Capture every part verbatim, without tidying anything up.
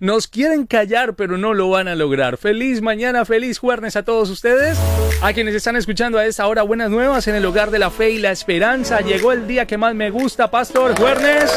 Nos quieren callar, pero no lo van a lograr. Feliz mañana, feliz jueves a todos ustedes. A quienes están escuchando a esta hora, buenas nuevas en el Hogar de la Fe y la Esperanza. Llegó el día que más me gusta, Pastor Jueves.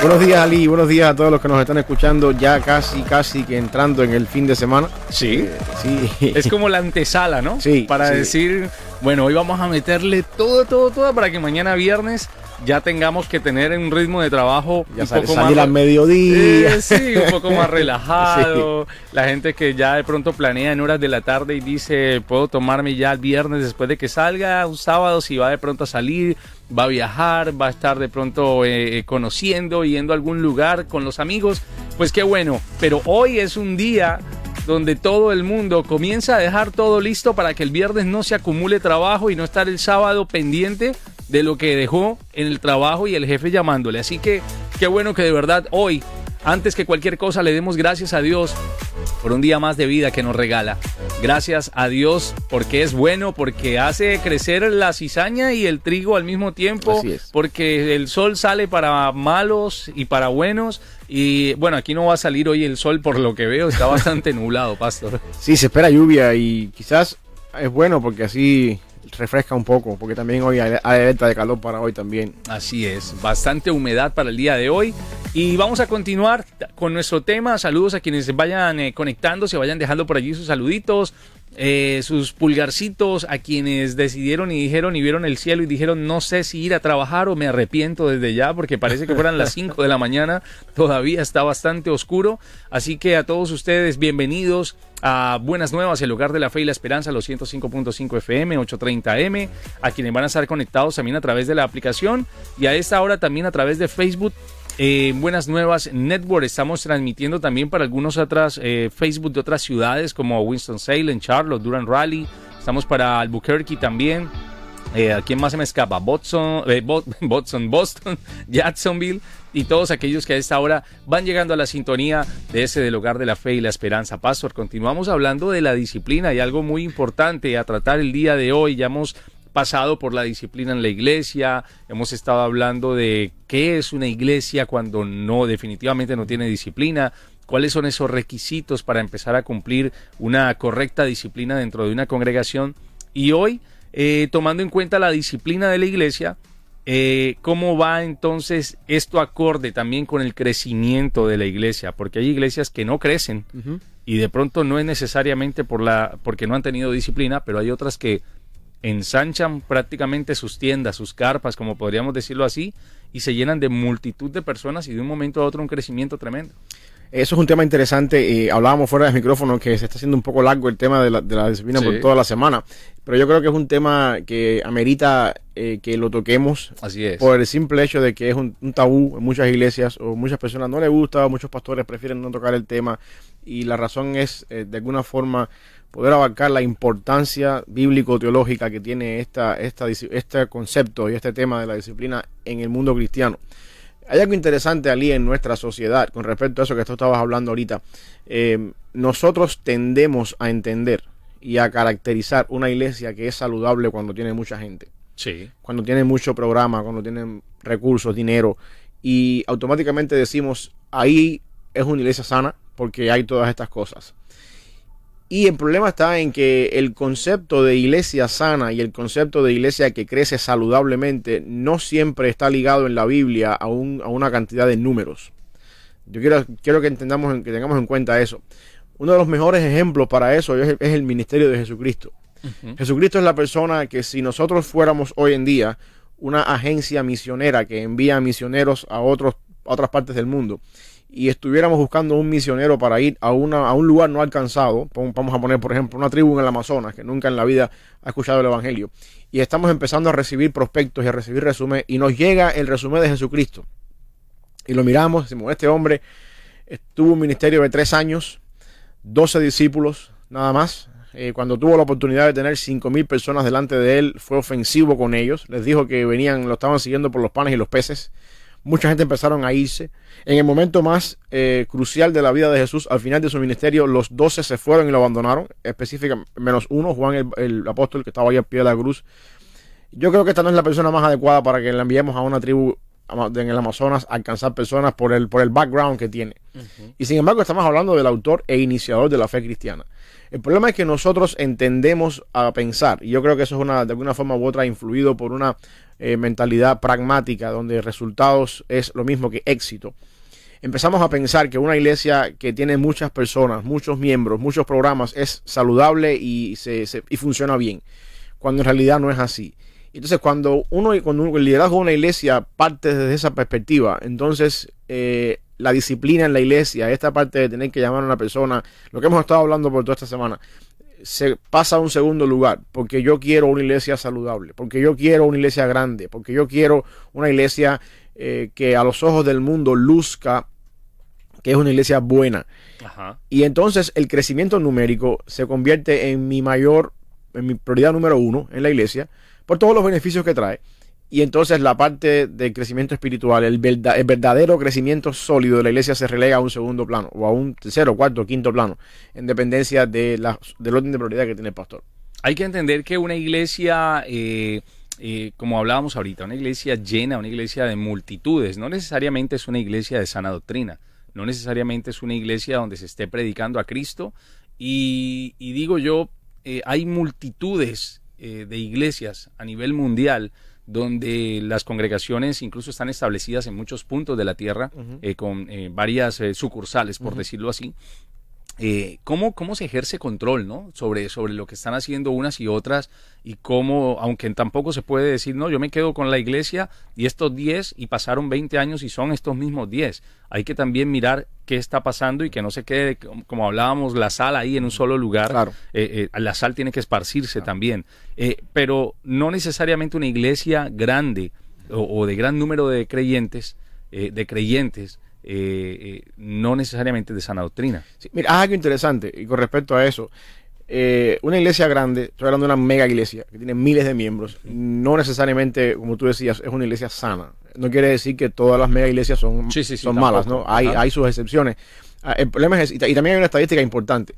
Buenos días, Ali. Buenos días a todos los que nos están escuchando. Ya casi, casi que entrando en el fin de semana. Sí. Sí. Es como la antesala, ¿no? Sí. Para sí. decir, bueno, hoy vamos a meterle todo, todo, todo para que mañana viernes ya tengamos que tener un ritmo de trabajo ya un sale, poco salir más al mediodía. Eh, sí, un poco más relajado. Sí. La gente que ya de pronto planea en horas de la tarde y dice, puedo tomarme ya el viernes después de que salga, un sábado, si va de pronto a salir, va a viajar, va a estar de pronto eh, conociendo, yendo a algún lugar con los amigos, pues qué bueno. Pero hoy es un día donde todo el mundo comienza a dejar todo listo para que el viernes no se acumule trabajo y no estar el sábado pendiente de lo que dejó en el trabajo y el jefe llamándole. Así que qué bueno que de verdad hoy, antes que cualquier cosa, le demos gracias a Dios por un día más de vida que nos regala. Gracias a Dios porque es bueno, porque hace crecer la cizaña y el trigo al mismo tiempo, porque el sol sale para malos y para buenos. Y bueno, aquí no va a salir hoy el sol por lo que veo, está bastante nublado, Pastor. Sí, se espera lluvia y quizás es bueno porque así refresca un poco, porque también hoy hay alerta de calor para hoy también. Así es, bastante humedad para el día de hoy. Y vamos a continuar con nuestro tema. Saludos a quienes vayan eh, conectando, se vayan dejando por allí sus saluditos, eh, sus pulgarcitos, a quienes decidieron y dijeron y vieron el cielo y dijeron, no sé si ir a trabajar o me arrepiento desde ya, porque parece que fueran las cinco de la mañana, todavía está bastante oscuro. Así que a todos ustedes, bienvenidos a Buenas Nuevas, el Hogar de la Fe y la Esperanza, los ciento cinco punto cinco F M, ochocientos treinta M, a quienes van a estar conectados también a través de la aplicación y a esta hora también a través de Facebook, eh, Buenas Nuevas Network. Estamos transmitiendo también para algunos otras eh, Facebook de otras ciudades como Winston Salem, Charlotte, Durham, Raleigh. Estamos para Albuquerque también. Eh, ¿Quién más se me escapa? Boston, eh, Boston, Boston, Jacksonville y todos aquellos que a esta hora van llegando a la sintonía de ese del Hogar de la Fe y la Esperanza. Pastor, continuamos hablando de la disciplina y algo muy importante a tratar el día de hoy. Ya hemos pasado por la disciplina en la iglesia, hemos estado hablando de qué es una iglesia cuando no, definitivamente no tiene disciplina. ¿Cuáles son esos requisitos para empezar a cumplir una correcta disciplina dentro de una congregación? Y hoy, Eh, tomando en cuenta la disciplina de la iglesia, eh, ¿cómo va entonces esto acorde también con el crecimiento de la iglesia? Porque hay iglesias que no crecen, uh-huh, y de pronto no es necesariamente por la, porque no han tenido disciplina, pero hay otras que ensanchan prácticamente sus tiendas, sus carpas, como podríamos decirlo así, y se llenan de multitud de personas y de un momento a otro un crecimiento tremendo. Eso es un tema interesante. Eh, hablábamos fuera del micrófono que se está haciendo un poco largo el tema de la, de la disciplina, sí, por toda la semana, pero yo creo que es un tema que amerita eh, que lo toquemos. Así es. Por el simple hecho de que es un, un tabú en muchas iglesias, o muchas personas no les gusta, o muchos pastores prefieren no tocar el tema, y la razón es eh, de alguna forma poder abarcar la importancia bíblico-teológica que tiene esta, esta, este concepto y este tema de la disciplina en el mundo cristiano. Hay algo interesante, Ali, en nuestra sociedad con respecto a eso que tú estabas hablando ahorita. Eh, nosotros tendemos a entender y a caracterizar una iglesia que es saludable cuando tiene mucha gente. Sí. Cuando tiene mucho programa, cuando tiene recursos, dinero. Y automáticamente decimos, ahí es una iglesia sana porque hay todas estas cosas. Y el problema está en que el concepto de iglesia sana y el concepto de iglesia que crece saludablemente no siempre está ligado en la Biblia a, un, a una cantidad de números. Yo quiero, quiero que entendamos, que tengamos en cuenta eso. Uno de los mejores ejemplos para eso es, es el ministerio de Jesucristo. Uh-huh. Jesucristo es la persona que, si nosotros fuéramos hoy en día una agencia misionera que envía misioneros a, otros, a otras partes del mundo, y estuviéramos buscando un misionero para ir a, una, a un lugar no alcanzado, vamos a poner por ejemplo una tribu en el Amazonas que nunca en la vida ha escuchado el evangelio, y estamos empezando a recibir prospectos y a recibir resumen, y nos llega el resumen de Jesucristo y lo miramos, decimos, este hombre tuvo un ministerio de tres años, doce discípulos nada más. Eh, cuando tuvo la oportunidad de tener cinco mil personas delante de él, fue ofensivo con ellos, les dijo que venían, lo estaban siguiendo por los panes y los peces. Mucha gente empezaron a irse. En el momento más eh, crucial de la vida de Jesús, al final de su ministerio, los doce se fueron y lo abandonaron, específicamente menos uno, Juan el, el apóstol, que estaba ahí al pie de la cruz. Yo creo que esta no es la persona más adecuada para que la enviemos a una tribu en el Amazonas alcanzar personas por el, por el background que tiene. Uh-huh. Y sin embargo estamos hablando del autor e iniciador de la fe cristiana. El problema es que nosotros entendemos a pensar, y yo creo que eso es una, de alguna forma u otra influido por una eh, mentalidad pragmática donde resultados es lo mismo que éxito. Empezamos a pensar que una iglesia que tiene muchas personas, muchos miembros, muchos programas es saludable y, se, se, y funciona bien, cuando en realidad no es así. Entonces, cuando uno, cuando el liderazgo de una iglesia parte desde esa perspectiva, entonces eh, la disciplina en la iglesia, esta parte de tener que llamar a una persona, lo que hemos estado hablando por toda esta semana, se pasa a un segundo lugar, porque yo quiero una iglesia saludable, porque yo quiero una iglesia grande, porque yo quiero una iglesia eh, que a los ojos del mundo luzca que es una iglesia buena. Ajá. Y entonces el crecimiento numérico se convierte en mi mayor, en mi prioridad número uno en la iglesia, por todos los beneficios que trae. Y entonces la parte del crecimiento espiritual, el, verdad, el verdadero crecimiento sólido de la iglesia se relega a un segundo plano, o a un tercero, cuarto, quinto plano, en dependencia de la, del orden de prioridad que tiene el pastor. Hay que entender que una iglesia, eh, eh, como hablábamos ahorita, una iglesia llena, una iglesia de multitudes, no necesariamente es una iglesia de sana doctrina, no necesariamente es una iglesia donde se esté predicando a Cristo. Y, y digo yo, eh, hay multitudes de iglesias a nivel mundial donde las congregaciones incluso están establecidas en muchos puntos de la tierra, uh-huh. eh, con eh, varias eh, sucursales, por uh-huh. decirlo así. Eh, ¿cómo, ¿Cómo se ejerce control, ¿no? sobre, sobre lo que están haciendo unas y otras, y cómo, aunque tampoco se puede decir, no, yo me quedo con la iglesia y estos diez y pasaron veinte años y son estos mismos diez. Hay que también mirar qué está pasando y que no se quede, como hablábamos, la sal ahí en un solo lugar. Claro. Eh, eh, la sal tiene que esparcirse, claro, también. Eh, pero no necesariamente una iglesia grande o, o de gran número de creyentes, eh, de creyentes, Eh, eh, no necesariamente de sana doctrina. Sí, mira, ah, algo interesante, y con respecto a eso, eh, una iglesia grande, estoy hablando de una mega iglesia que tiene miles de miembros, no necesariamente, como tú decías, es una iglesia sana. No quiere decir que todas las mega iglesias son, sí, sí, sí, son malas, ¿no? Hay, hay sus excepciones. El problema es, y también hay una estadística importante,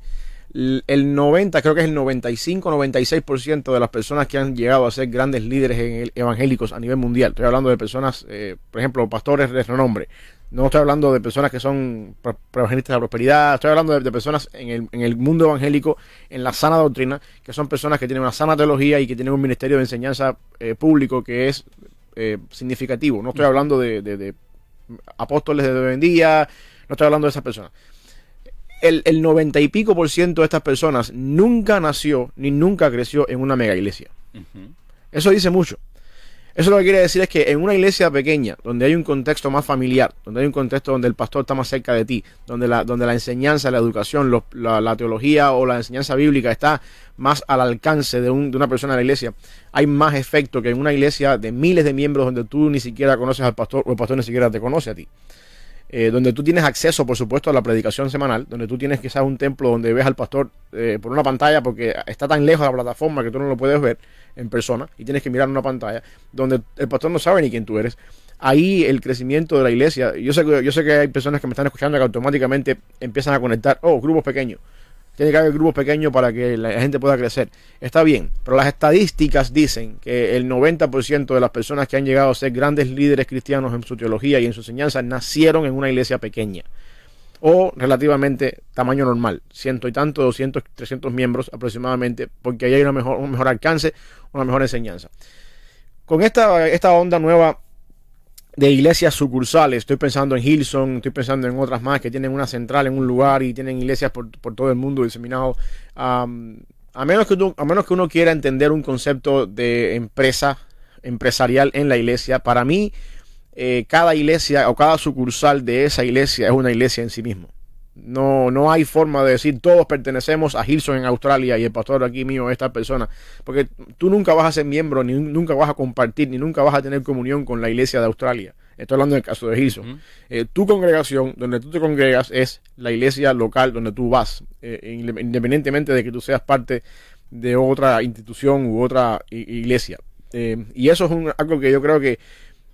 el noventa, creo que es el noventa y cinco, noventa y seis por ciento de las personas que han llegado a ser grandes líderes evangélicos a nivel mundial, estoy hablando de personas, eh, por ejemplo, pastores de renombre, no estoy hablando de personas que son evangelistas de la prosperidad, estoy hablando de, de personas en el, en el mundo evangélico, en la sana doctrina, que son personas que tienen una sana teología y que tienen un ministerio de enseñanza eh, público que es eh, significativo. No estoy hablando de, de, de apóstoles de hoy en día, no estoy hablando de esas personas. El, el noventa y pico por ciento de estas personas nunca nació ni nunca creció en una mega iglesia. Uh-huh. Eso dice mucho. Eso lo que quiere decir es que en una iglesia pequeña, donde hay un contexto más familiar, donde hay un contexto donde el pastor está más cerca de ti, donde la, donde la enseñanza, la educación, los, la, la teología o la enseñanza bíblica está más al alcance de, un, de una persona de la iglesia, hay más efecto que en una iglesia de miles de miembros donde tú ni siquiera conoces al pastor o el pastor ni siquiera te conoce a ti. Eh, donde tú tienes acceso, por supuesto, a la predicación semanal, donde tú tienes quizás un templo donde ves al pastor eh, por una pantalla porque está tan lejos de la plataforma que tú no lo puedes ver en persona y tienes que mirar una pantalla donde el pastor no sabe ni quién tú eres. Ahí el crecimiento de la iglesia, yo sé, yo sé que hay personas que me están escuchando que automáticamente empiezan a conectar, oh, grupos pequeños, tiene que haber grupos pequeños para que la gente pueda crecer. Está bien, pero las estadísticas dicen que el noventa por ciento de las personas que han llegado a ser grandes líderes cristianos en su teología y en su enseñanza nacieron en una iglesia pequeña o relativamente tamaño normal, ciento y tanto, doscientos, trescientos miembros aproximadamente, porque ahí hay una mejor, un mejor alcance, una mejor enseñanza. Con esta, esta onda nueva de iglesias sucursales, estoy pensando en Hillsong, estoy pensando en otras más que tienen una central en un lugar y tienen iglesias por, por todo el mundo diseminadas. Um, a, a menos que uno quiera entender un concepto de empresa empresarial en la iglesia, para mí eh, cada iglesia o cada sucursal de esa iglesia es una iglesia en sí mismo. No, no hay forma de decir todos pertenecemos a Hillsong en Australia y el pastor aquí mío es esta persona, porque tú nunca vas a ser miembro, ni nunca vas a compartir, ni nunca vas a tener comunión con la iglesia de Australia. Estoy hablando del caso de Hillsong. Uh-huh. eh, tu congregación, donde tú te congregas, es la iglesia local donde tú vas, eh, independientemente de que tú seas parte de otra institución u otra iglesia. Eh, y eso es un, algo que yo creo que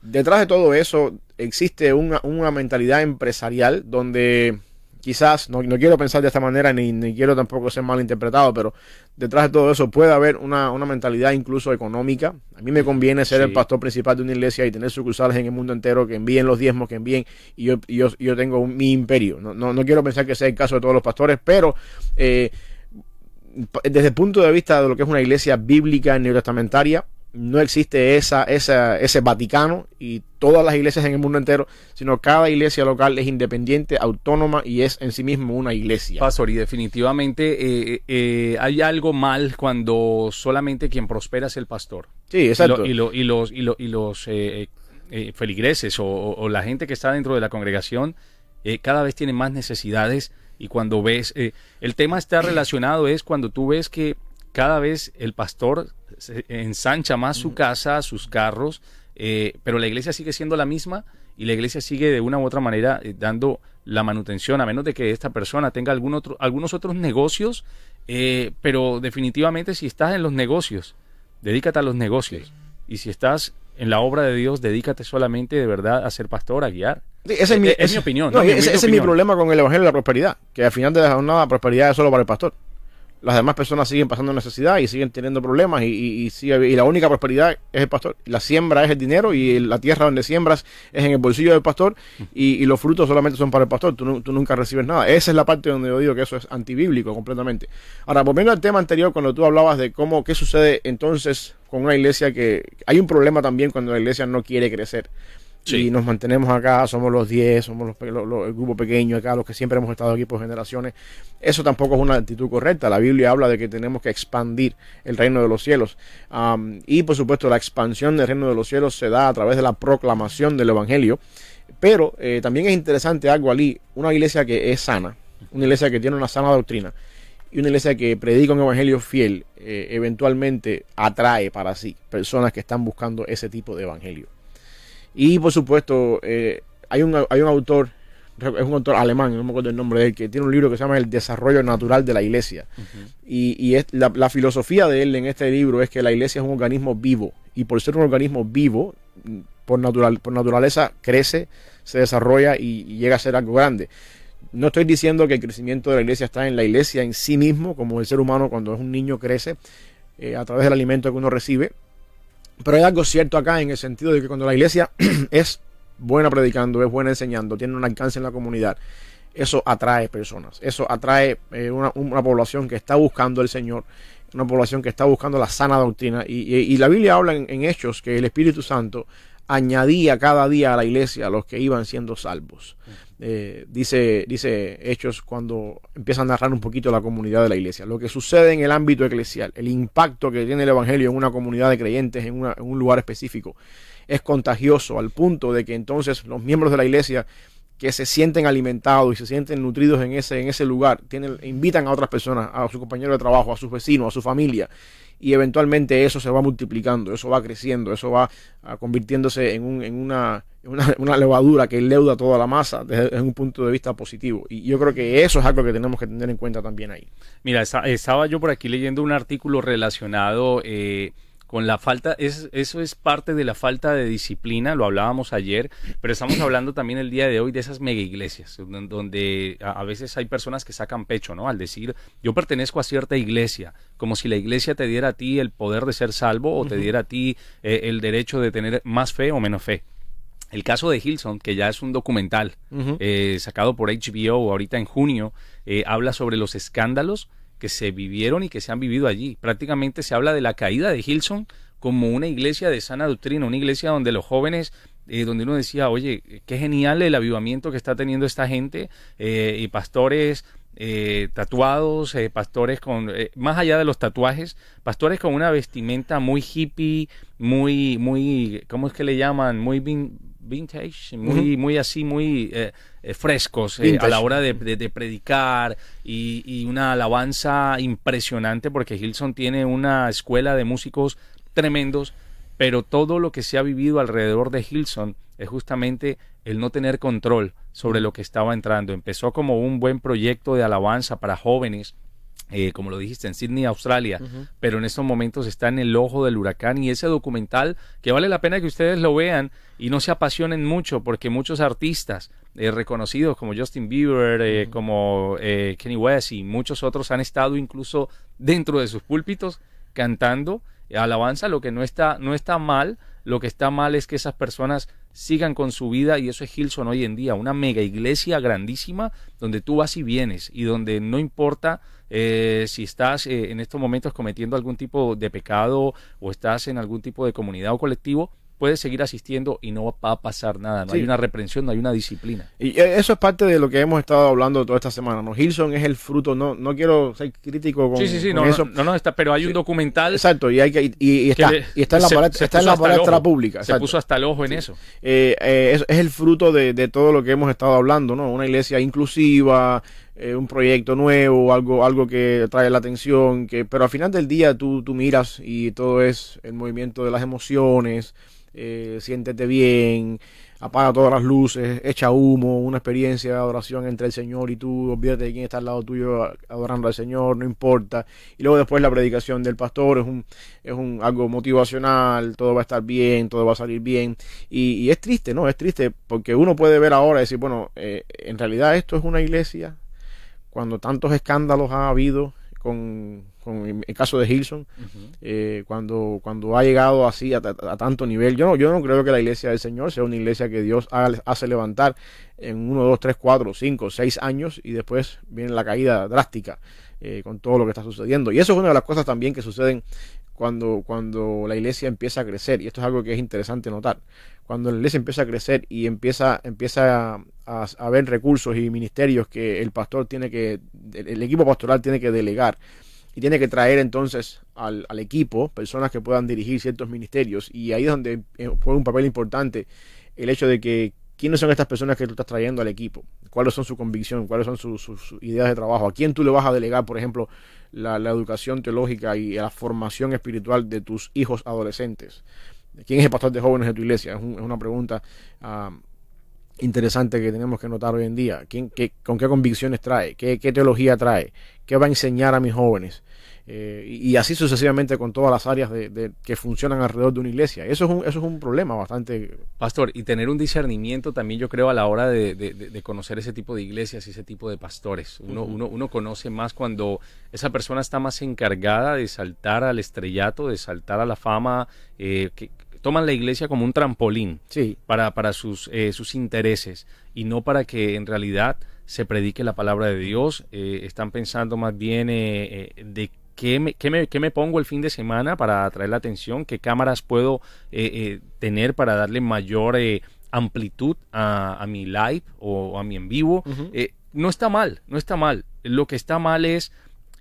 detrás de todo eso existe una, una mentalidad empresarial donde quizás, no, no quiero pensar de esta manera, ni, ni quiero tampoco ser malinterpretado, pero detrás de todo eso puede haber una, una mentalidad incluso económica. A mí me conviene ser sí. el pastor principal de una iglesia y tener sucursales en el mundo entero, que envíen los diezmos, que envíen, y yo, yo, yo tengo un, mi imperio. No, no, no quiero pensar que sea el caso de todos los pastores, pero eh, desde el punto de vista de lo que es una iglesia bíblica neotestamentaria, no existe esa, esa, ese Vaticano y todas las iglesias en el mundo entero, sino cada iglesia local es independiente, autónoma y es en sí mismo una iglesia. Pastor, y definitivamente eh, eh, hay algo mal cuando solamente quien prospera es el pastor. Sí, exacto. Y, lo, y, lo, y los, y lo, y los eh, eh, feligreses o, o la gente que está dentro de la congregación eh, cada vez tiene más necesidades, y cuando ves... Eh, el tema está relacionado es cuando tú ves que cada vez el pastor ensancha más su casa, sus carros, eh, pero la iglesia sigue siendo la misma, y la iglesia sigue de una u otra manera eh, dando la manutención, a menos de que esta persona tenga algún otro, algunos otros negocios, eh, pero definitivamente si estás en los negocios, dedícate a los negocios, sí. y si estás en la obra de Dios, dedícate solamente de verdad a ser pastor, a guiar. Sí, esa es mi, es, es mi opinión. No, no, ese, mi, ese mi opinión. Es mi problema con el evangelio de la prosperidad, que al final de la jornada la prosperidad es solo para el pastor. Las demás personas siguen pasando necesidad y siguen teniendo problemas, y, y, y, y la única prosperidad es el pastor. La siembra es el dinero, y la tierra donde siembras es en el bolsillo del pastor, y, y los frutos solamente son para el pastor. Tú, tú nunca recibes nada. Esa es la parte donde yo digo que eso es antibíblico completamente. Ahora, volviendo al tema anterior, cuando tú hablabas de cómo, qué sucede entonces con una iglesia que... Hay un problema también cuando la iglesia no quiere crecer. Sí. Y nos mantenemos acá, somos los diez, somos los, los, los, el grupo pequeño acá, los que siempre hemos estado aquí por generaciones. Eso tampoco es una actitud correcta. La Biblia habla de que tenemos que expandir el reino de los cielos. Um, y por supuesto la expansión del reino de los cielos se da a través de la proclamación del evangelio. Pero eh, también es interesante algo, Ali, una iglesia que es sana, una iglesia que tiene una sana doctrina y una iglesia que predica un evangelio fiel, eh, eventualmente atrae para sí personas que están buscando ese tipo de evangelio. Y por supuesto, eh, hay, un, hay un autor, es un autor alemán, no me acuerdo el nombre de él, que tiene un libro que se llama El desarrollo natural de la iglesia. Uh-huh. Y, y es, la, la filosofía de él en este libro es que la iglesia es un organismo vivo. Y por ser un organismo vivo, por, natural, por naturaleza crece, se desarrolla y, y llega a ser algo grande. No estoy diciendo que el crecimiento de la iglesia está en la iglesia en sí mismo, como el ser humano cuando es un niño crece eh, a través del alimento que uno recibe. Pero hay algo cierto acá en el sentido de que cuando la iglesia es buena predicando, es buena enseñando, tiene un alcance en la comunidad, eso atrae personas, eso atrae eh, una, una población que está buscando el Señor, una población que está buscando la sana doctrina. Y, y, y la Biblia habla en, en Hechos que el Espíritu Santo añadía cada día a la iglesia a los que iban siendo salvos. Eh, dice, dice Hechos cuando empieza a narrar un poquito la comunidad de la iglesia, lo que sucede en el ámbito eclesial, el impacto que tiene el evangelio en una comunidad de creyentes, en, una, en un lugar específico, es contagioso al punto de que entonces los miembros de la iglesia que se sienten alimentados y se sienten nutridos en ese, en ese lugar, tienen, invitan a otras personas, a sus compañeros de trabajo, a sus vecinos, a su familia, y eventualmente eso se va multiplicando, eso va creciendo, eso va convirtiéndose en, un, en una, una, una levadura que leuda toda la masa desde, desde un punto de vista positivo. Y yo creo que eso es algo que tenemos que tener en cuenta también ahí. Mira, está, estaba yo por aquí leyendo un artículo relacionado eh, con la falta, es, eso es parte de la falta de disciplina, lo hablábamos ayer, pero estamos hablando también el día de hoy de esas mega iglesias, donde a veces hay personas que sacan pecho, ¿no? Al decir, yo pertenezco a cierta iglesia, como si la iglesia te diera a ti el poder de ser salvo o te diera a ti eh, el derecho de tener más fe o menos fe. El caso de Hillsong, que ya es un documental uh-huh. eh, sacado por H B O ahorita en junio, eh, habla sobre los escándalos que se vivieron y que se han vivido allí. Prácticamente se habla de la caída de Hillsong como una iglesia de sana doctrina, una iglesia donde los jóvenes, eh, donde uno decía, oye, qué genial el avivamiento que está teniendo esta gente, eh, y pastores eh, tatuados, eh, pastores con, eh, más allá de los tatuajes, pastores con una vestimenta muy hippie, muy, muy, ¿cómo es que le llaman? Muy vin- vintage, muy, uh-huh. muy así, muy... Eh, Eh, frescos eh, a la hora de, de, de predicar y, y una alabanza impresionante, porque Hillsong tiene una escuela de músicos tremendos, pero todo lo que se ha vivido alrededor de Hillsong es justamente el no tener control sobre lo que estaba entrando. Empezó como un buen proyecto de alabanza para jóvenes Eh, como lo dijiste, en Sydney, Australia, uh-huh. pero en estos momentos está en el ojo del huracán, y ese documental que vale la pena que ustedes lo vean y no se apasionen mucho, porque muchos artistas eh, reconocidos como Justin Bieber, eh, uh-huh. como eh, Kenny West y muchos otros han estado incluso dentro de sus púlpitos cantando alabanza. Lo que no está, no está mal, lo que está mal es que esas personas sigan con su vida, y eso es Hillsong hoy en día, una mega iglesia grandísima donde tú vas y vienes, y donde no importa eh, si estás eh, en estos momentos cometiendo algún tipo de pecado o estás en algún tipo de comunidad o colectivo, puedes seguir asistiendo y no va a pasar nada. No sí. hay una reprensión, no hay una disciplina. Y eso es parte de lo que hemos estado hablando toda esta semana, ¿no? Hillsong es el fruto, no no quiero ser crítico con, sí, sí, sí, con no, eso. No, no, está, pero hay sí. un documental. Exacto, y, hay que, y, y está, que y está en la se, palestra, se está en la palestra pública. Exacto. Se puso hasta el ojo en sí. eso. Eh, eh, es, es el fruto de, de todo lo que hemos estado hablando, ¿no? Una iglesia inclusiva, eh, un proyecto nuevo, algo algo que trae la atención, que pero al final del día tú, tú miras y todo es el movimiento de las emociones. Eh, siéntete bien, apaga todas las luces, echa humo, una experiencia de adoración entre el Señor y tú, olvídate de quién está al lado tuyo adorando al Señor, no importa. Y luego después la predicación del pastor es un es un algo motivacional, todo va a estar bien, todo va a salir bien. Y, y es triste, ¿no? Es triste porque uno puede ver ahora y decir, bueno, eh, en realidad esto es una iglesia, cuando tantos escándalos ha habido con... con el caso de Hillsong, uh-huh. eh, cuando, cuando ha llegado así a, a, a tanto nivel. Yo no, yo no creo que la iglesia del Señor sea una iglesia que Dios hace levantar en uno, dos, tres, cuatro, cinco, seis años, y después viene la caída drástica eh, con todo lo que está sucediendo. Y eso es una de las cosas también que suceden cuando, cuando la iglesia empieza a crecer, y esto es algo que es interesante notar. Cuando la iglesia empieza a crecer y empieza, empieza a, a, a ver recursos y ministerios que el pastor tiene que, el, el equipo pastoral tiene que delegar, y tiene que traer entonces al, al equipo personas que puedan dirigir ciertos ministerios. Y ahí es donde juega un papel importante el hecho de que quiénes son estas personas que tú estás trayendo al equipo, cuáles son su convicción, cuáles son sus, sus ideas de trabajo, a quién tú le vas a delegar, por ejemplo, la, la educación teológica y la formación espiritual de tus hijos adolescentes. ¿Quién es el pastor de jóvenes de tu iglesia? Es, un, es una pregunta uh, interesante que tenemos que notar hoy en día. ¿Quién, qué, con qué convicciones trae? ¿Qué, qué teología trae? ¿Qué va a enseñar a mis jóvenes? Eh, y así sucesivamente con todas las áreas de, de, que funcionan alrededor de una iglesia. Eso es un, eso es un problema bastante... Pastor, y tener un discernimiento también, yo creo, a la hora de, de, de conocer ese tipo de iglesias y ese tipo de pastores. Uno, uh-huh. uno, uno conoce más cuando esa persona está más encargada de saltar al estrellato, de saltar a la fama, eh, que toman la iglesia como un trampolín sí. para, para sus, eh, sus intereses, y no para que en realidad se predique la palabra de Dios. Eh, están pensando más bien eh, eh, de qué me, qué, me, qué me pongo el fin de semana para atraer la atención, qué cámaras puedo eh, eh, tener para darle mayor eh, amplitud a, a mi live o a mi en vivo. Uh-huh. Eh, no está mal, no está mal. Lo que está mal es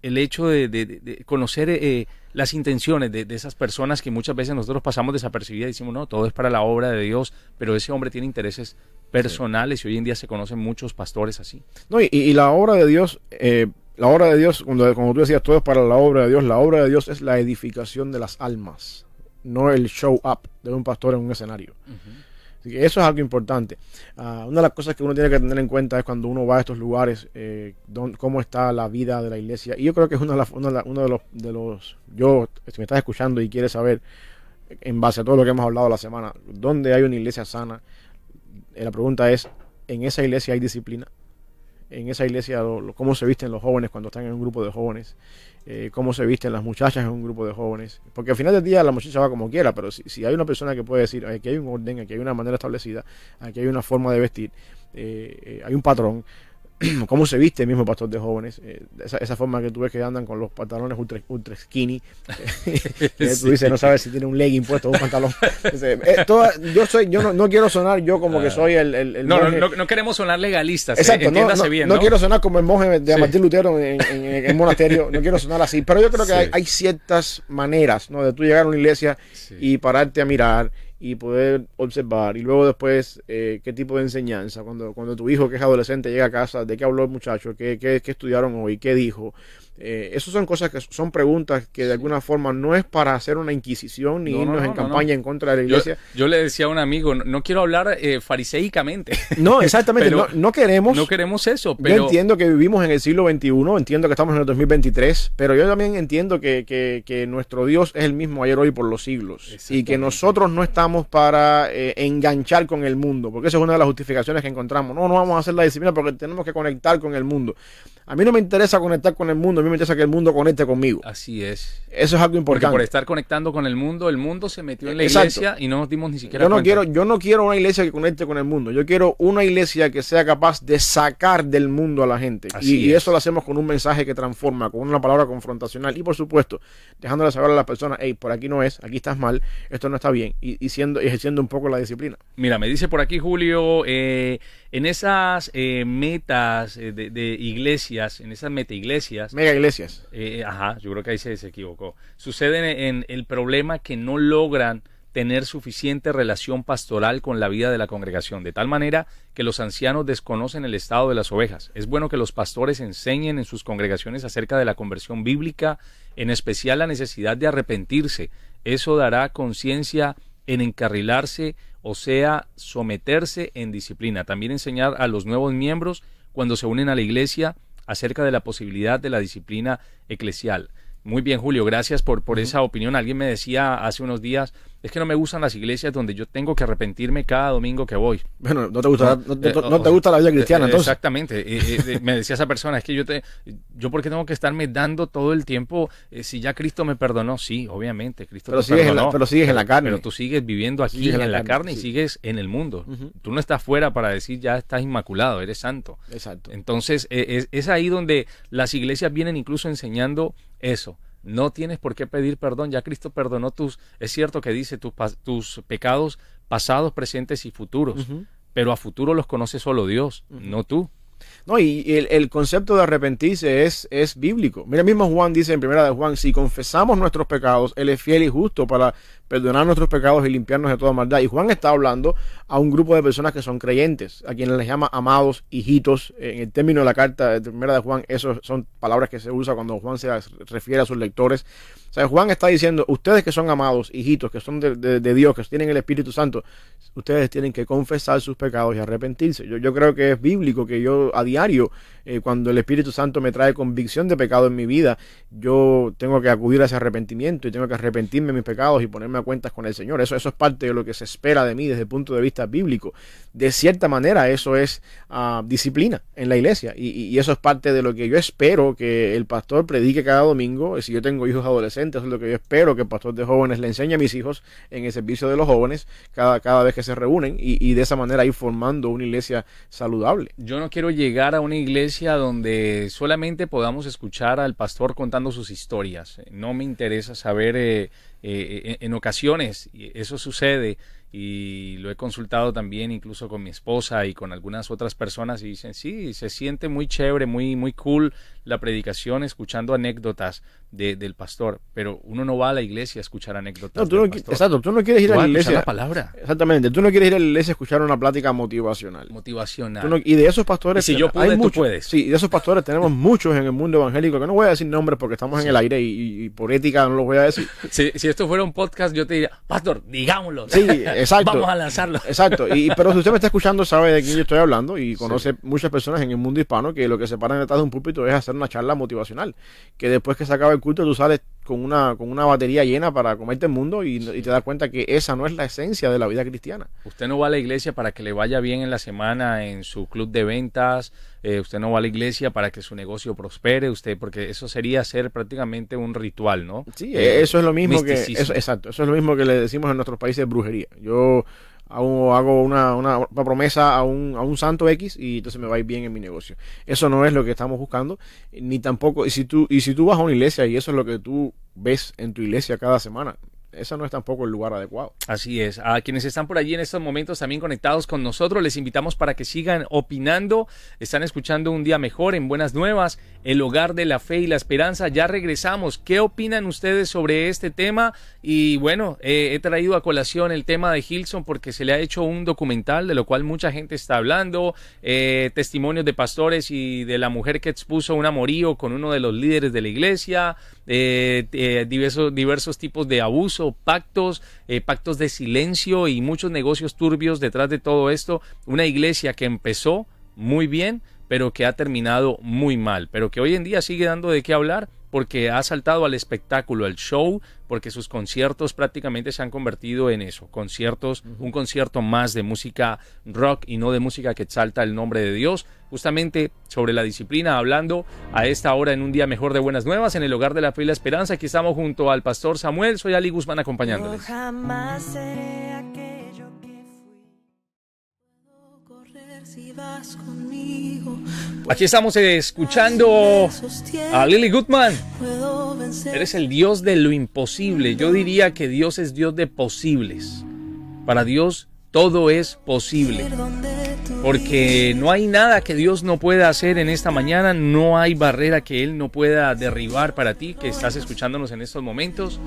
el hecho de, de, de conocer eh, las intenciones de, de esas personas, que muchas veces nosotros pasamos desapercibidas y decimos, no, todo es para la obra de Dios, pero ese hombre tiene intereses personales sí. y hoy en día se conocen muchos pastores así. No, y, y la obra de Dios, eh, la obra de Dios, cuando, como tú decías, todo es para la obra de Dios. La obra de Dios es la edificación de las almas, no el show up de un pastor en un escenario. Uh-huh. Así que eso es algo importante. Uh, una de las cosas que uno tiene que tener en cuenta es cuando uno va a estos lugares, eh, don, cómo está la vida de la iglesia. Y yo creo que es uno de, la, uno de, la, uno de los, de los... Yo, si me estás escuchando y quieres saber, en base a todo lo que hemos hablado la semana, ¿dónde hay una iglesia sana? Eh, la pregunta es, ¿en esa iglesia hay disciplina? En esa iglesia, lo, lo, ¿cómo se visten los jóvenes cuando están en un grupo de jóvenes? Eh, ¿Cómo se visten las muchachas en un grupo de jóvenes? Porque al final del día la muchacha va como quiera, pero si, si hay una persona que puede decir, aquí hay un orden, aquí hay una manera establecida, aquí hay una forma de vestir, eh, eh, hay un patrón, ¿cómo se viste el mismo pastor de jóvenes? Eh, esa, esa forma que tú ves que andan con los pantalones ultra, ultra skinny, eh, que tú dices, no sabes si tiene un legging puesto o un pantalón. Entonces, eh, toda, yo soy, yo no, no quiero sonar yo como que soy el... el, el no, monje. No, no, no queremos sonar legalistas, exacto, eh, entiéndase no, no, bien. No, no quiero sonar como el monje de sí. Martín Lutero en, en, en el monasterio, no quiero sonar así, pero yo creo que sí. hay, hay ciertas maneras, ¿no? De tú llegar a una iglesia sí. y pararte a mirar y poder observar. Y luego después, eh, qué tipo de enseñanza, cuando, cuando tu hijo que es adolescente llega a casa, de qué habló el muchacho, qué, qué, qué estudiaron hoy, qué dijo. Eh, esas son cosas que son preguntas que de alguna forma no es para hacer una inquisición ni no, irnos no, no, en campaña no, no. en contra de la iglesia. Yo, yo le decía a un amigo, no, no quiero hablar eh, fariseicamente. No, exactamente, pero, no, no queremos. No queremos eso. Pero... Yo entiendo que vivimos en el siglo veintiuno, entiendo que estamos en el dos mil veintitrés, pero yo también entiendo que, que, que nuestro Dios es el mismo ayer, hoy, por los siglos. Y que nosotros no estamos para eh, enganchar con el mundo, porque esa es una de las justificaciones que encontramos. No, no vamos a hacer la disciplina porque tenemos que conectar con el mundo. A mí no me interesa conectar con el mundo, a mí me interesa que el mundo conecte conmigo. Así es. Eso es algo importante. Porque por estar conectando con el mundo, el mundo se metió en la Exacto. iglesia y no nos dimos ni siquiera yo no cuenta. Quiero, yo no quiero una iglesia que conecte con el mundo. Yo quiero una iglesia que sea capaz de sacar del mundo a la gente. Así y, es. y eso lo hacemos con un mensaje que transforma, con una palabra confrontacional. Y por supuesto, dejándole saber a las personas, hey, por aquí no es, aquí estás mal, esto no está bien. Y, y siendo, ejerciendo un poco la disciplina. Mira, me dice por aquí Julio, eh, en esas eh, metas de, de iglesia, en esas meta iglesias, mega iglesias, eh, ajá, yo creo que ahí se, se equivocó. Sucede en, en el problema que no logran tener suficiente relación pastoral con la vida de la congregación, de tal manera que los ancianos desconocen el estado de las ovejas. Es bueno que los pastores enseñen en sus congregaciones acerca de la conversión bíblica, en especial la necesidad de arrepentirse. Eso dará conciencia en encarrilarse, o sea, someterse en disciplina. También enseñar a los nuevos miembros cuando se unen a la iglesia acerca de la posibilidad de la disciplina eclesial. Muy bien, Julio, gracias por, por uh-huh. esa opinión. Alguien me decía hace unos días, es que no me gustan las iglesias donde yo tengo que arrepentirme cada domingo que voy. Bueno, no te gusta, no, no, eh, no, no te gusta la vida cristiana, eh, entonces. Exactamente, eh, eh, me decía esa persona, es que yo te, yo porque tengo que estarme dando todo el tiempo, eh, si ya Cristo me perdonó, sí, obviamente, Cristo pero te sigues perdonó. En la, pero sigues en la carne. Pero tú sigues viviendo aquí sigues en, en la carne, carne y sí. sigues en el mundo. Uh-huh. Tú no estás fuera para decir ya estás inmaculado, eres santo. Exacto. Entonces, eh, es, es ahí donde las iglesias vienen incluso enseñando eso. No tienes por qué pedir perdón, ya Cristo perdonó tus, es cierto que dice tus, tus pecados pasados, presentes y futuros, uh-huh. pero a futuro los conoce solo Dios, uh-huh. no tú. No, y el, el concepto de arrepentirse es, es bíblico. Mira, mismo Juan dice en primera de Juan, si confesamos nuestros pecados, Él es fiel y justo para perdonar nuestros pecados y limpiarnos de toda maldad. Y Juan está hablando a un grupo de personas que son creyentes, a quienes les llama amados, hijitos. En el término de la carta de primera de Juan, esas son palabras que se usa cuando Juan se refiere a sus lectores. O sea, Juan está diciendo, ustedes que son amados, hijitos, que son de, de, de Dios, que tienen el Espíritu Santo, ustedes tienen que confesar sus pecados y arrepentirse. Yo, yo creo que es bíblico que yo a diario, eh, cuando el Espíritu Santo me trae convicción de pecado en mi vida, yo tengo que acudir a ese arrepentimiento y tengo que arrepentirme de mis pecados y ponerme a cuentas con el Señor. Eso, eso es parte de lo que se espera de mí desde el punto de vista bíblico. De cierta manera, eso es uh, disciplina en la iglesia y, y, y eso es parte de lo que yo espero que el pastor predique cada domingo. Si yo tengo hijos adolescentes, eso es lo que yo espero que el pastor de jóvenes le enseñe a mis hijos en el servicio de los jóvenes cada, cada vez que se reúnen y, y de esa manera ir formando una iglesia saludable. Yo no quiero llegar a una iglesia donde solamente podamos escuchar al pastor contando sus historias. No me interesa saber, eh, eh, en ocasiones eso sucede y lo he consultado también incluso con mi esposa y con algunas otras personas y dicen, sí, se siente muy chévere, muy, muy cool la predicación escuchando anécdotas de, del pastor, pero uno no va a la iglesia a escuchar anécdotas no, tú del no, pastor. Exacto, tú no quieres ir tú a la iglesia. La palabra. Exactamente, tú no quieres ir a la iglesia a escuchar una plática motivacional. Motivacional. No, y de esos pastores... Y si yo pude, hay tú muchos, puedes. Sí, de esos pastores tenemos muchos en el mundo evangélico, que no voy a decir nombres porque estamos sí. en el aire y, y por ética no los voy a decir. Si, si esto fuera un podcast yo te diría, pastor, digámoslo. Sí, exacto. Vamos a lanzarlo. Exacto, y, pero si usted me está escuchando sabe de quién yo estoy hablando y conoce sí. muchas personas en el mundo hispano que lo que se paran detrás de un púlpito es hacer una charla motivacional, que después que se acaba el culto tú sales con una, con una batería llena para comerte el mundo y, y te das cuenta que esa no es la esencia de la vida cristiana. Usted no va a la iglesia para que le vaya bien en la semana en su club de ventas, eh, usted no va a la iglesia para que su negocio prospere, usted porque eso sería ser prácticamente un ritual, ¿no? Sí, eh, eso es lo mismo misticismo. que eso, exacto, eso es lo mismo que le decimos en nuestros países, brujería. Yo hago una, una, una promesa a un, a un santo X y entonces me va a ir bien en mi negocio. Eso no es lo que estamos buscando, ni tampoco, y si tú, y si tú vas a una iglesia y eso es lo que tú ves en tu iglesia cada semana, ese no es tampoco el lugar adecuado. Así es. A quienes están por allí en estos momentos también conectados con nosotros, les invitamos para que sigan opinando. Están escuchando Un Día Mejor en Buenas Nuevas, el Hogar de la Fe y la Esperanza. Ya regresamos. ¿Qué opinan ustedes sobre este tema? Y bueno, eh, he traído a colación el tema de Hillsong porque se le ha hecho un documental de lo cual mucha gente está hablando, eh, testimonios de pastores y de la mujer que expuso un amorío con uno de los líderes de la iglesia, eh, eh, diversos, diversos tipos de abuso, pactos, eh, pactos de silencio y muchos negocios turbios detrás de todo esto. Una iglesia que empezó muy bien, pero que ha terminado muy mal, pero que hoy en día sigue dando de qué hablar porque ha saltado al espectáculo, al show, porque sus conciertos prácticamente se han convertido en eso, conciertos, un concierto más de música rock y no de música que exalta el nombre de Dios. Justamente sobre la disciplina, hablando a esta hora en Un Día Mejor de Buenas Nuevas, en el Hogar de la Fe y la Esperanza. Aquí estamos junto al pastor Samuel, soy Ali Guzmán acompañándoles. No jamás seré aquello que fui, puedo correr si vas conmigo. Aquí estamos escuchando a Lily Goodman. Eres el Dios de lo imposible. Yo diría que Dios es Dios de posibles. Para Dios todo es posible, porque no hay nada que Dios no pueda hacer en esta mañana. No hay barrera que Él no pueda derribar para ti, que estás escuchándonos en estos momentos.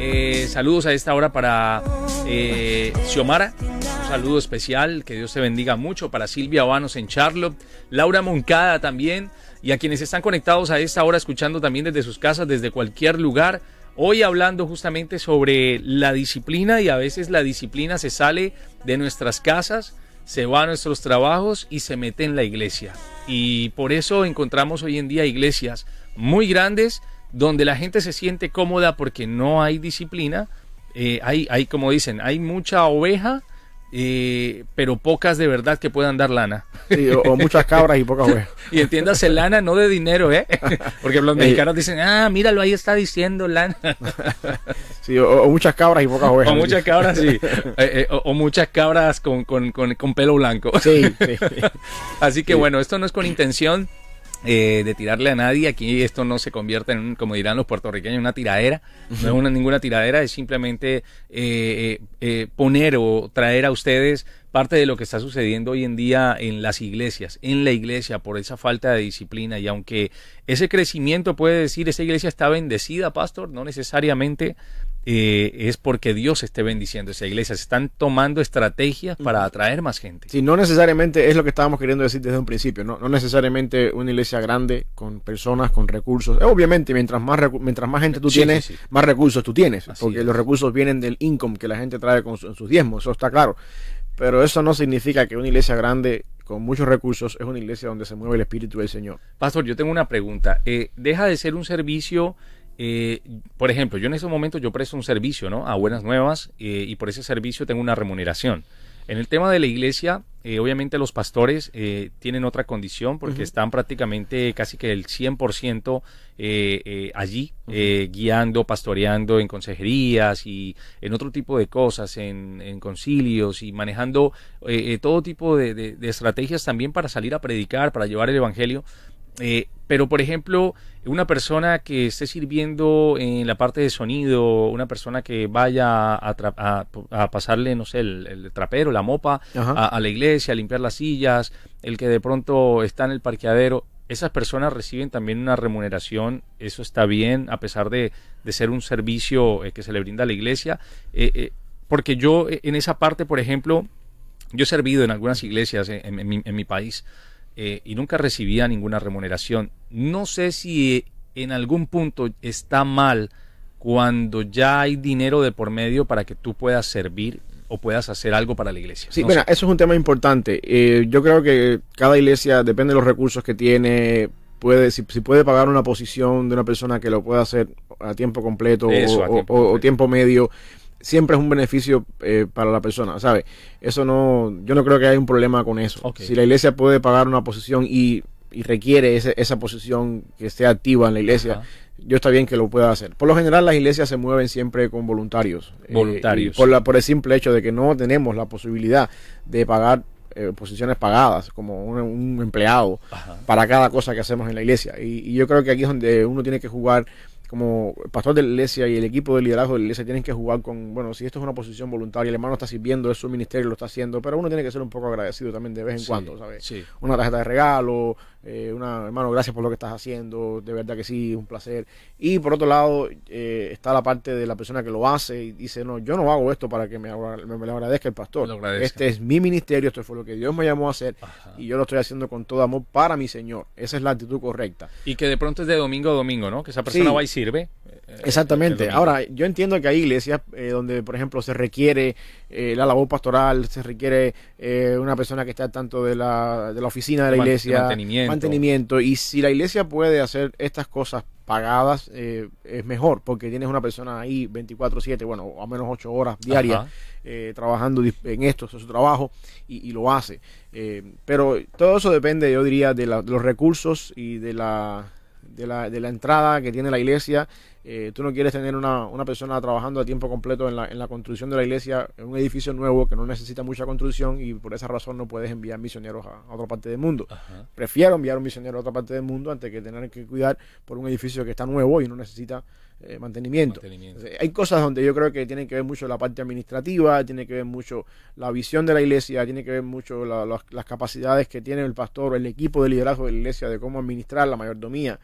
Eh, saludos a esta hora para eh, Xiomara. Un saludo especial, que Dios te bendiga mucho. Para Silvia Habanos en Charlotte, Laura Moncada también, y a quienes están conectados a esta hora escuchando también desde sus casas, desde cualquier lugar. Hoy hablando justamente sobre la disciplina, y a veces la disciplina se sale de nuestras casas, se va a nuestros trabajos y se mete en la iglesia. Y por eso encontramos hoy en día iglesias muy grandes donde la gente se siente cómoda porque no hay disciplina. Eh, hay, hay, como dicen, hay mucha oveja, Eh, pero pocas de verdad que puedan dar lana. Sí, o, o muchas cabras y pocas ovejas. Y entiéndase, lana no de dinero, ¿eh? Porque los mexicanos dicen, ah, míralo, ahí está diciendo lana. Sí, o, o muchas cabras y pocas ovejas. O muchas cabras, sí. Eh, eh, o, o muchas cabras con, con, con, con pelo blanco. Sí, sí. Así que sí. Bueno, esto no es con intención Eh, de tirarle a nadie. Aquí esto no se convierte en, como dirán los puertorriqueños, una tiradera. No es una, ninguna tiradera, es simplemente eh, eh, poner o traer a ustedes parte de lo que está sucediendo hoy en día en las iglesias, en la iglesia, por esa falta de disciplina. Y aunque ese crecimiento puede decir, esa iglesia está bendecida, pastor, no necesariamente Eh, es porque Dios esté bendiciendo esa iglesia. Se están tomando estrategias para atraer más gente. Sí, no necesariamente es lo que estábamos queriendo decir desde un principio, ¿no? No necesariamente una iglesia grande, con personas, con recursos. Obviamente, mientras más, recu- mientras más gente tú sí, tienes, sí, sí. más recursos tú tienes. Así porque es. Los recursos vienen del income que la gente trae con su, sus diezmos, eso está claro. Pero eso no significa que una iglesia grande con muchos recursos es una iglesia donde se mueve el Espíritu del Señor. Pastor, yo tengo una pregunta. Eh, deja de ser un servicio. Eh, por ejemplo, yo en estos momentos yo presto un servicio, ¿no?, a Buenas Nuevas, eh, y por ese servicio tengo una remuneración. En el tema de la iglesia, eh, obviamente los pastores eh, tienen otra condición porque uh-huh. están prácticamente casi que el cien por ciento eh, eh, allí, uh-huh. eh, guiando, pastoreando en consejerías y en otro tipo de cosas, en, en concilios, y manejando eh, eh, todo tipo de, de, de estrategias también para salir a predicar, para llevar el evangelio. Eh, pero por ejemplo, una persona que esté sirviendo en la parte de sonido, una persona que vaya a, tra- a, a pasarle, no sé, el, el trapero, la mopa a, a la iglesia, a limpiar las sillas, el que de pronto está en el parqueadero, esas personas reciben también una remuneración. Eso está bien, a pesar de, de ser un servicio eh, que se le brinda a la iglesia, eh, eh, porque yo en esa parte, por ejemplo, yo he servido en algunas iglesias en, en, en, mi, en mi país. Eh, y nunca recibía ninguna remuneración. No sé si en algún punto está mal cuando ya hay dinero de por medio para que tú puedas servir o puedas hacer algo para la iglesia. Sí, no bueno, sé. Eso es un tema importante. Eh, yo creo que cada iglesia, depende de los recursos que tiene, puede si, si puede pagar una posición de una persona que lo pueda hacer a tiempo completo, eso, o, a tiempo o, completo. o tiempo medio. Siempre es un beneficio eh, para la persona, ¿sabes? Eso no, yo no creo que haya un problema con eso. Okay. Si la iglesia puede pagar una posición y, y requiere ese, esa posición que esté activa en la iglesia, uh-huh. yo está bien que lo pueda hacer. Por lo general, las iglesias se mueven siempre con voluntarios. Voluntarios. Eh, por, la, por el simple hecho de que no tenemos la posibilidad de pagar eh, posiciones pagadas, como un, un empleado, uh-huh. para cada cosa que hacemos en la iglesia. Y, y yo creo que aquí es donde uno tiene que jugar como pastor de la iglesia y el equipo de liderazgo de la iglesia tienen que jugar con, bueno, si esto es una posición voluntaria, el hermano está sirviendo, es su ministerio, lo está haciendo, pero uno tiene que ser un poco agradecido también de vez en sí, cuando, ¿sabes? Sí. Una tarjeta de regalo, eh, una, hermano, gracias por lo que estás haciendo, de verdad que sí, es un placer. Y por otro lado, eh, está la parte de la persona que lo hace y dice, no, yo no hago esto para que me, me, me lo agradezca el pastor. Este es mi ministerio, esto fue lo que Dios me llamó a hacer. Ajá. Y yo lo estoy haciendo con todo amor para mi Señor. Esa es la actitud correcta. Y que de pronto es de domingo a domingo, ¿no? Que esa persona sí va y sirve. Exactamente. Ahora, yo entiendo que hay iglesias eh, donde, por ejemplo, se requiere eh, la labor pastoral, se requiere eh, una persona que esté al tanto de la, de la oficina de la iglesia, mantenimiento. mantenimiento. Y si la iglesia puede hacer estas cosas pagadas, eh, es mejor, porque tienes una persona ahí veinticuatro siete, bueno, al menos ocho horas diarias eh, trabajando en esto, eso es su trabajo, y, y lo hace. Eh, pero todo eso depende, yo diría, de, la, de los recursos y de la... De la, de la entrada que tiene la iglesia. Eh, tú no quieres tener una, una persona trabajando a tiempo completo en la, en la construcción de la iglesia, en un edificio nuevo que no necesita mucha construcción, y por esa razón no puedes enviar misioneros a, a otra parte del mundo. Ajá. Prefiero enviar un misionero a otra parte del mundo antes que tener que cuidar por un edificio que está nuevo y no necesita eh, mantenimiento. mantenimiento. Entonces, hay cosas donde yo creo que tiene que ver mucho la parte administrativa, tiene que ver mucho la visión de la iglesia, tiene que ver mucho la, la, las capacidades que tiene el pastor, el equipo de liderazgo de la iglesia, de cómo administrar la mayordomía.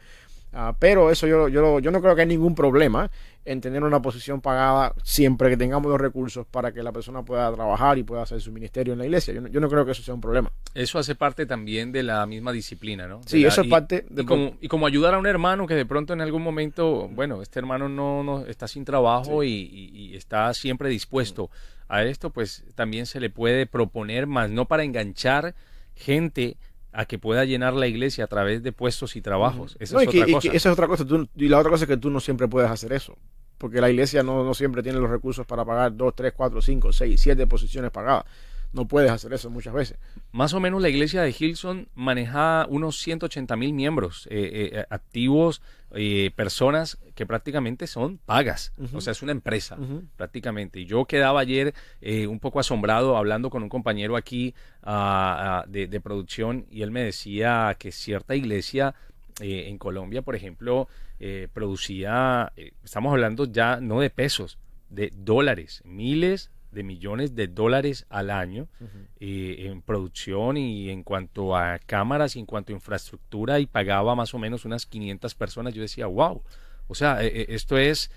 Uh, pero eso yo, yo, yo no creo que hay ningún problema en tener una posición pagada siempre que tengamos los recursos para que la persona pueda trabajar y pueda hacer su ministerio en la iglesia. Yo no, yo no creo que eso sea un problema. Eso hace parte también de la misma disciplina, ¿no? De sí, la, eso es y, parte... De... Y, como, y como ayudar a un hermano que de pronto en algún momento, bueno, este hermano no, no está sin trabajo sí. y, y, y está siempre dispuesto sí. a esto, pues también se le puede proponer más, no para enganchar gente a que pueda llenar la iglesia a través de puestos y trabajos. Esa no, es y que, otra cosa. Y que esa es otra cosa. Tú, y la otra cosa es que tú no siempre puedes hacer eso, porque la iglesia no, no siempre tiene los recursos para pagar dos, tres, cuatro, cinco, seis, siete posiciones pagadas. No puedes hacer eso muchas veces. Más o menos la iglesia de Hillsong maneja unos ciento ochenta mil miembros eh, eh, activos, eh, personas que prácticamente son pagas. Uh-huh. O sea, es una empresa, uh-huh, prácticamente. Y yo quedaba ayer eh, un poco asombrado hablando con un compañero aquí uh, uh, de, de producción, y él me decía que cierta iglesia eh, en Colombia, por ejemplo, eh, producía, eh, estamos hablando ya no de pesos, de dólares, miles de millones de dólares al año, uh-huh, eh, en producción y en cuanto a cámaras y en cuanto a infraestructura, y pagaba más o menos unas quinientas personas. Yo decía, wow, o sea, eh, esto es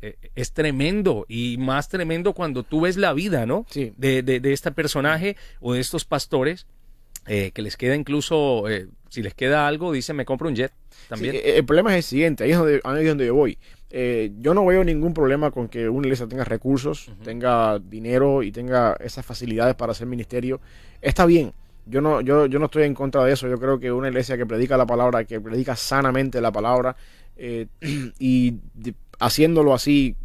eh, es tremendo, y más tremendo cuando tú ves la vida, ¿no? Sí. De, de, de este personaje o de estos pastores eh, que les queda incluso, eh, si les queda algo, dicen, me compro un jet también. Sí, el problema es el siguiente, ahí es donde, ahí es donde yo voy. Eh, yo no veo ningún problema con que una iglesia tenga recursos, uh-huh, tenga dinero y tenga esas facilidades para hacer ministerio. Está bien. Yo no, yo, yo no estoy en contra de eso. Yo creo que una iglesia que predica la palabra, que predica sanamente la palabra, eh, y de, haciéndolo así,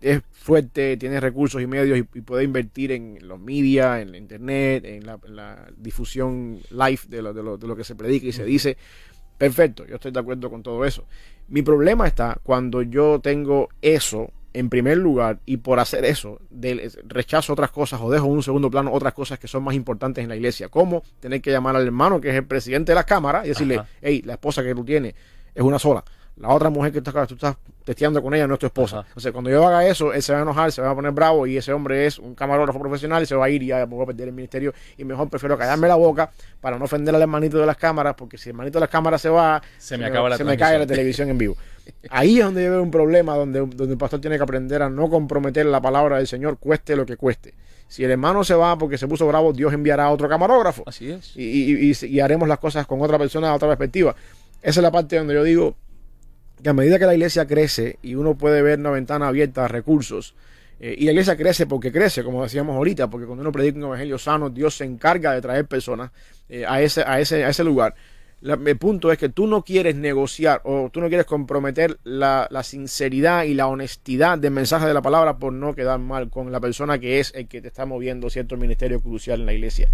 es fuerte, tiene recursos y medios, y, y puede invertir en los media, en la internet, en la, en la difusión live de lo, de, lo, de lo que se predica y uh-huh, se dice. Perfecto, yo estoy de acuerdo con todo eso. Mi problema está cuando yo tengo eso en primer lugar, y por hacer eso de, rechazo otras cosas o dejo en un segundo plano otras cosas que son más importantes en la iglesia, como tener que llamar al hermano que es el presidente de la cámara y decirle, ajá, hey, la esposa que tú tienes es una sola, la otra mujer que tú estás, tú estás testeando con ella no es tu esposa. Ajá. O sea, cuando yo haga eso, él se va a enojar, se va a poner bravo, y ese hombre es un camarógrafo profesional y se va a ir, y ya me voy a perder el ministerio, y mejor prefiero callarme la boca para no ofender al hermanito de las cámaras, porque si el hermanito de las cámaras se va, se, se, me, acaba me, la se me cae la televisión en vivo. Ahí es donde yo veo un problema, donde, donde el pastor tiene que aprender a no comprometer la palabra del Señor, cueste lo que cueste. Si el hermano se va porque se puso bravo, Dios enviará a otro camarógrafo. Así es. Y, y, y, y haremos las cosas con otra persona, otra perspectiva. Esa es la parte donde yo digo que a medida que la iglesia crece y uno puede ver una ventana abierta a recursos, eh, y la iglesia crece porque crece, como decíamos ahorita, porque cuando uno predica un evangelio sano, Dios se encarga de traer personas eh, a, ese, a, ese, a ese lugar. La, el punto es que tú no quieres negociar o tú no quieres comprometer la, la sinceridad y la honestidad del mensaje de la palabra por no quedar mal con la persona que es el que te está moviendo cierto ministerio crucial en la iglesia.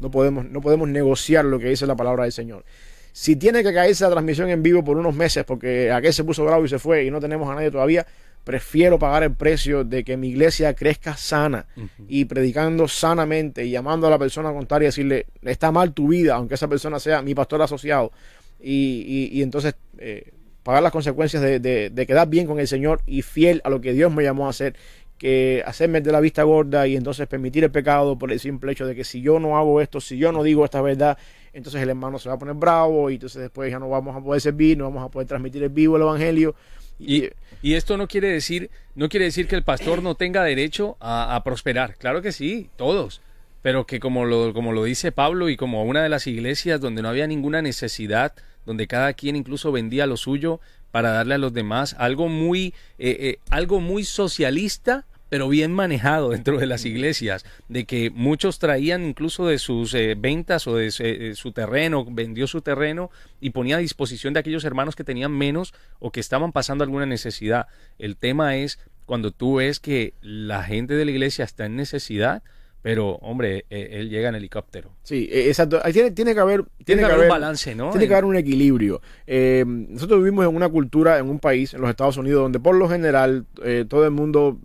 No podemos, no podemos negociar lo que dice la palabra del Señor. Si tiene que caerse la transmisión en vivo por unos meses porque aquel se puso bravo y se fue y no tenemos a nadie todavía, prefiero pagar el precio de que mi iglesia crezca sana, uh-huh, y predicando sanamente y llamando a la persona a contar y decirle, está mal tu vida, aunque esa persona sea mi pastor asociado. Y, y, y entonces... Eh, pagar las consecuencias de, de, de quedar bien con el Señor y fiel a lo que Dios me llamó a hacer, que hacerme de la vista gorda y entonces permitir el pecado por el simple hecho de que si yo no hago esto, si yo no digo esta verdad, entonces el hermano se va a poner bravo y entonces después ya no vamos a poder servir, no vamos a poder transmitir el vivo el evangelio. Y, y esto no quiere decir, no quiere decir que el pastor no tenga derecho a, a prosperar. Claro que sí, todos. Pero que como lo, como lo dice Pablo, y como una de las iglesias donde no había ninguna necesidad, donde cada quien incluso vendía lo suyo para darle a los demás, algo muy, eh, eh, algo muy socialista, pero bien manejado dentro de las iglesias, de que muchos traían incluso de sus eh, ventas o de eh, su terreno, vendió su terreno y ponía a disposición de aquellos hermanos que tenían menos o que estaban pasando alguna necesidad. El tema es cuando tú ves que la gente de la iglesia está en necesidad, pero, hombre, eh, él llega en helicóptero. Sí, eh, exacto. Ahí tiene, tiene que haber... Tiene, tiene que haber, haber un balance, ¿no? Tiene que haber un equilibrio. Eh, nosotros vivimos en una cultura, en un país, en los Estados Unidos, donde por lo general eh, todo el mundo...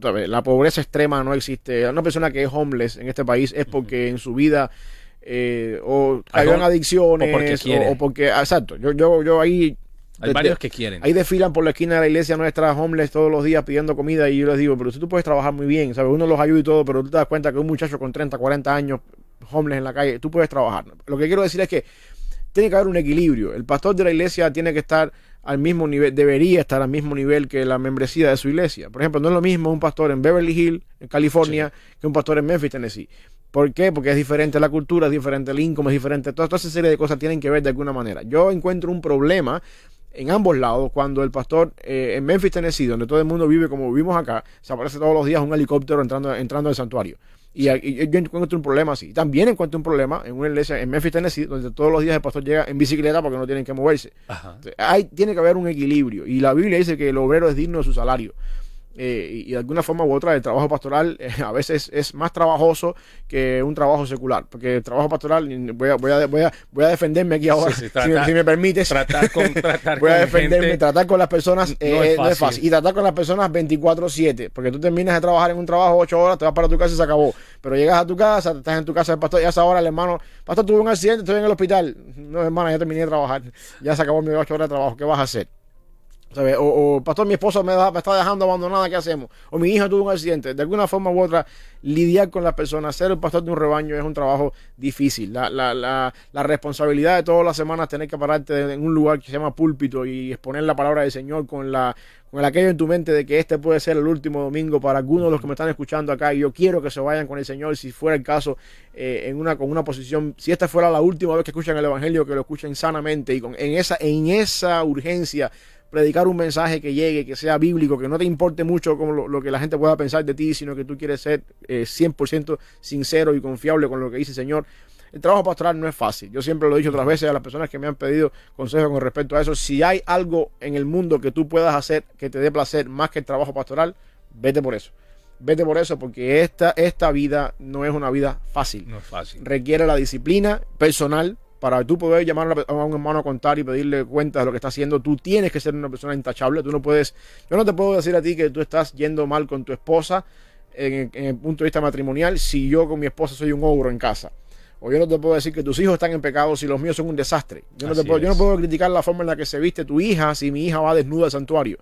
La pobreza extrema no existe. Una persona que es homeless en este país es porque en su vida eh, o cayó en adicciones o porque quiere. O, o porque, exacto, yo, yo, yo ahí... Hay varios que quieren. Ahí desfilan por la esquina de la iglesia nuestra homeless todos los días pidiendo comida y yo les digo, pero tú puedes trabajar muy bien, ¿sabes? Uno los ayuda y todo, pero tú te das cuenta que un muchacho con treinta, cuarenta años homeless en la calle, tú puedes trabajar. Lo que quiero decir es que tiene que haber un equilibrio. El pastor de la iglesia tiene que estar al mismo nivel, debería estar al mismo nivel que la membresía de su iglesia. Por ejemplo, no es lo mismo un pastor en Beverly Hills, en California, sí, que un pastor en Memphis, Tennessee. ¿Por qué? Porque es diferente la cultura, es diferente el income, es diferente. Toda, toda esa serie de cosas tienen que ver de alguna manera. Yo encuentro un problema en ambos lados cuando el pastor eh, en Memphis, Tennessee, donde todo el mundo vive como vivimos acá, se aparece todos los días un helicóptero entrando, entrando al santuario. Y, y yo encuentro un problema así. También encuentro un problema en una iglesia en Memphis, Tennessee, donde todos los días el pastor llega en bicicleta porque no tienen que moverse. Ajá. Entonces, hay, tiene que haber un equilibrio. Y la Biblia dice que el obrero es digno de su salario. Eh, y de alguna forma u otra el trabajo pastoral eh, a veces es más trabajoso que un trabajo secular, porque el trabajo pastoral, voy a, voy a, voy a, voy a defenderme aquí ahora, sí, sí, tratar, si, me, si me permites tratar con, tratar voy a defenderme, gente, tratar con las personas eh, no, es no es fácil, y tratar con las personas veinticuatro siete, porque tú terminas de trabajar en un trabajo ocho horas, te vas para tu casa y se acabó, pero llegas a tu casa, estás en tu casa del pastor y a esa hora el hermano, pastor, tuve un accidente, estoy en el hospital, no hermana, ya terminé de trabajar, ya se acabó mis ocho horas de trabajo, ¿qué vas a hacer? O, o pastor, mi esposa me, da, me está dejando abandonada, ¿qué hacemos? O mi hija tuvo un accidente. De alguna forma u otra, lidiar con las personas, ser el pastor de un rebaño es un trabajo difícil. La, la, la, la responsabilidad de todas las semanas tener que pararte en un lugar que se llama púlpito y exponer la palabra del Señor con la con aquello en tu mente de que este puede ser el último domingo para algunos de los que me están escuchando acá, y yo quiero que se vayan con el Señor, si fuera el caso, eh, en una con una posición, si esta fuera la última vez que escuchan el evangelio, que lo escuchen sanamente y con en esa en esa urgencia predicar un mensaje que llegue, que sea bíblico, que no te importe mucho como lo, lo que la gente pueda pensar de ti, sino que tú quieres ser eh, cien por ciento sincero y confiable con lo que dice el Señor. El trabajo pastoral no es fácil. Yo siempre lo he dicho otras veces a las personas que me han pedido consejos con respecto a eso. Si hay algo en el mundo que tú puedas hacer que te dé placer más que el trabajo pastoral, vete por eso. Vete por eso, porque esta, esta vida no es una vida fácil. No es fácil. Requiere la disciplina personal. Para tú poder llamar a un hermano a contar y pedirle cuentas de lo que está haciendo, tú tienes que ser una persona intachable. Tú no puedes, yo no te puedo decir a ti que tú estás yendo mal con tu esposa en, en el punto de vista matrimonial si yo con mi esposa soy un ogro en casa. O yo no te puedo decir que tus hijos están en pecado si los míos son un desastre. Yo no, te puedo, yo no puedo criticar la forma en la que se viste tu hija si mi hija va desnuda al santuario.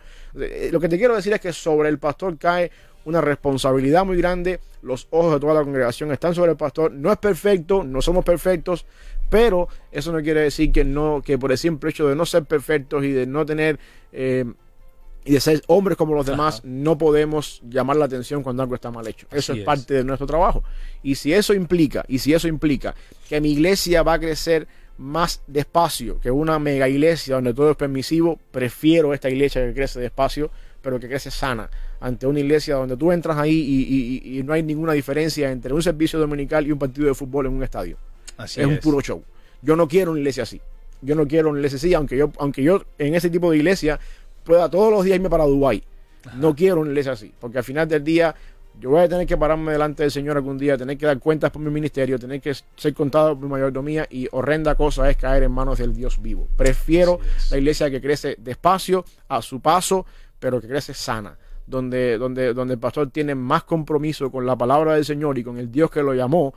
Lo que te quiero decir es que sobre el pastor cae una responsabilidad muy grande. Los ojos de toda la congregación están sobre el pastor. No es perfecto, no somos perfectos, pero eso no quiere decir que no, que por el simple hecho de no ser perfectos y de no tener eh, y de ser hombres como los demás, ajá, no podemos llamar la atención cuando algo está mal hecho. Eso es, es parte de nuestro trabajo. Y si eso implica, y si eso implica que mi iglesia va a crecer más despacio que una mega iglesia donde todo es permisivo, prefiero esta iglesia que crece despacio, pero que crece sana, ante una iglesia donde tú entras ahí y, y, y no hay ninguna diferencia entre un servicio dominical y un partido de fútbol en un estadio. Así es, es un puro show. Yo no quiero una iglesia así. Yo no quiero una iglesia así, aunque yo, aunque yo en ese tipo de iglesia pueda todos los días irme para Dubái. Ajá. No quiero una iglesia así, porque al final del día yo voy a tener que pararme delante del Señor algún día, tener que dar cuentas por mi ministerio, tener que ser contado por mi mayordomía, y horrenda cosa es caer en manos del Dios vivo. Prefiero la iglesia que crece despacio, a su paso, pero que crece sana, donde, donde, donde el pastor tiene más compromiso con la palabra del Señor y con el Dios que lo llamó,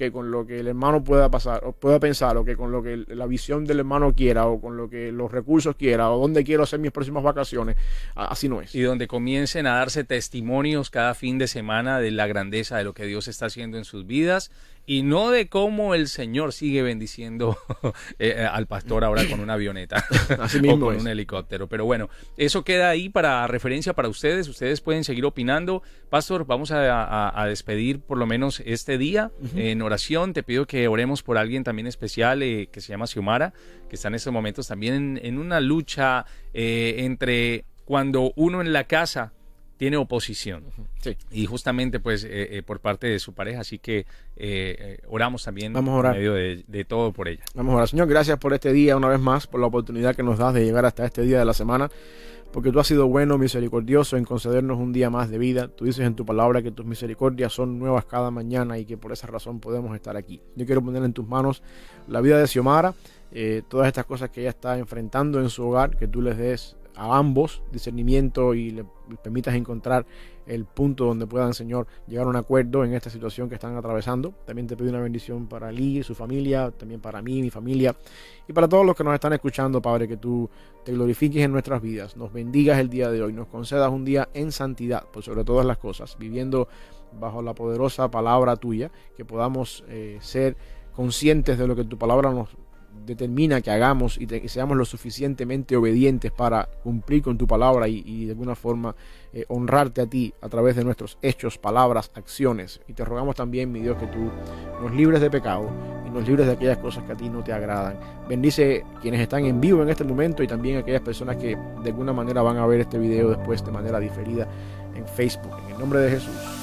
que con lo que el hermano pueda pasar o pueda pensar, o que con lo que la visión del hermano quiera, o con lo que los recursos quiera, o donde quiero hacer mis próximas vacaciones. Así no es. Y donde comiencen a darse testimonios cada fin de semana de la grandeza de lo que Dios está haciendo en sus vidas, y no de cómo el Señor sigue bendiciendo eh, al pastor ahora con una avioneta Así mismo o con es. un helicóptero. Pero bueno, eso queda ahí para referencia para ustedes. Ustedes pueden seguir opinando. Pastor, vamos a, a, a despedir por lo menos este día uh-huh. eh, en oración. Te pido que oremos por alguien también especial eh, que se llama Xiomara, que está en estos momentos también en, en una lucha eh, entre cuando uno en la casa tiene oposición. Sí. Y justamente pues eh, eh, por parte de su pareja, así que eh, eh, oramos también en medio de, de todo por ella. Vamos a orar. Señor, gracias por este día una vez más, por la oportunidad que nos das de llegar hasta este día de la semana, porque tú has sido bueno, misericordioso en concedernos un día más de vida. Tú dices en tu palabra que tus misericordias son nuevas cada mañana y que por esa razón podemos estar aquí. Yo quiero poner en tus manos la vida de Xiomara, eh, todas estas cosas que ella está enfrentando en su hogar, que tú les des a ambos discernimiento y le permitas encontrar el punto donde puedan, Señor, llegar a un acuerdo en esta situación que están atravesando. También te pido una bendición para Ali y su familia, también para mí, mi familia, y para todos los que nos están escuchando, Padre, que tú te glorifiques en nuestras vidas, nos bendigas el día de hoy, nos concedas un día en santidad, por sobre todas las cosas, viviendo bajo la poderosa palabra tuya, que podamos eh, ser conscientes de lo que tu palabra nos determina que hagamos y te, que seamos lo suficientemente obedientes para cumplir con tu palabra y, y de alguna forma eh, honrarte a ti a través de nuestros hechos, palabras, acciones. Y te rogamos también, mi Dios, que tú nos libres de pecado y nos libres de aquellas cosas que a ti no te agradan. Bendice quienes están en vivo en este momento y también aquellas personas que de alguna manera van a ver este video después de manera diferida en Facebook. En el nombre de Jesús.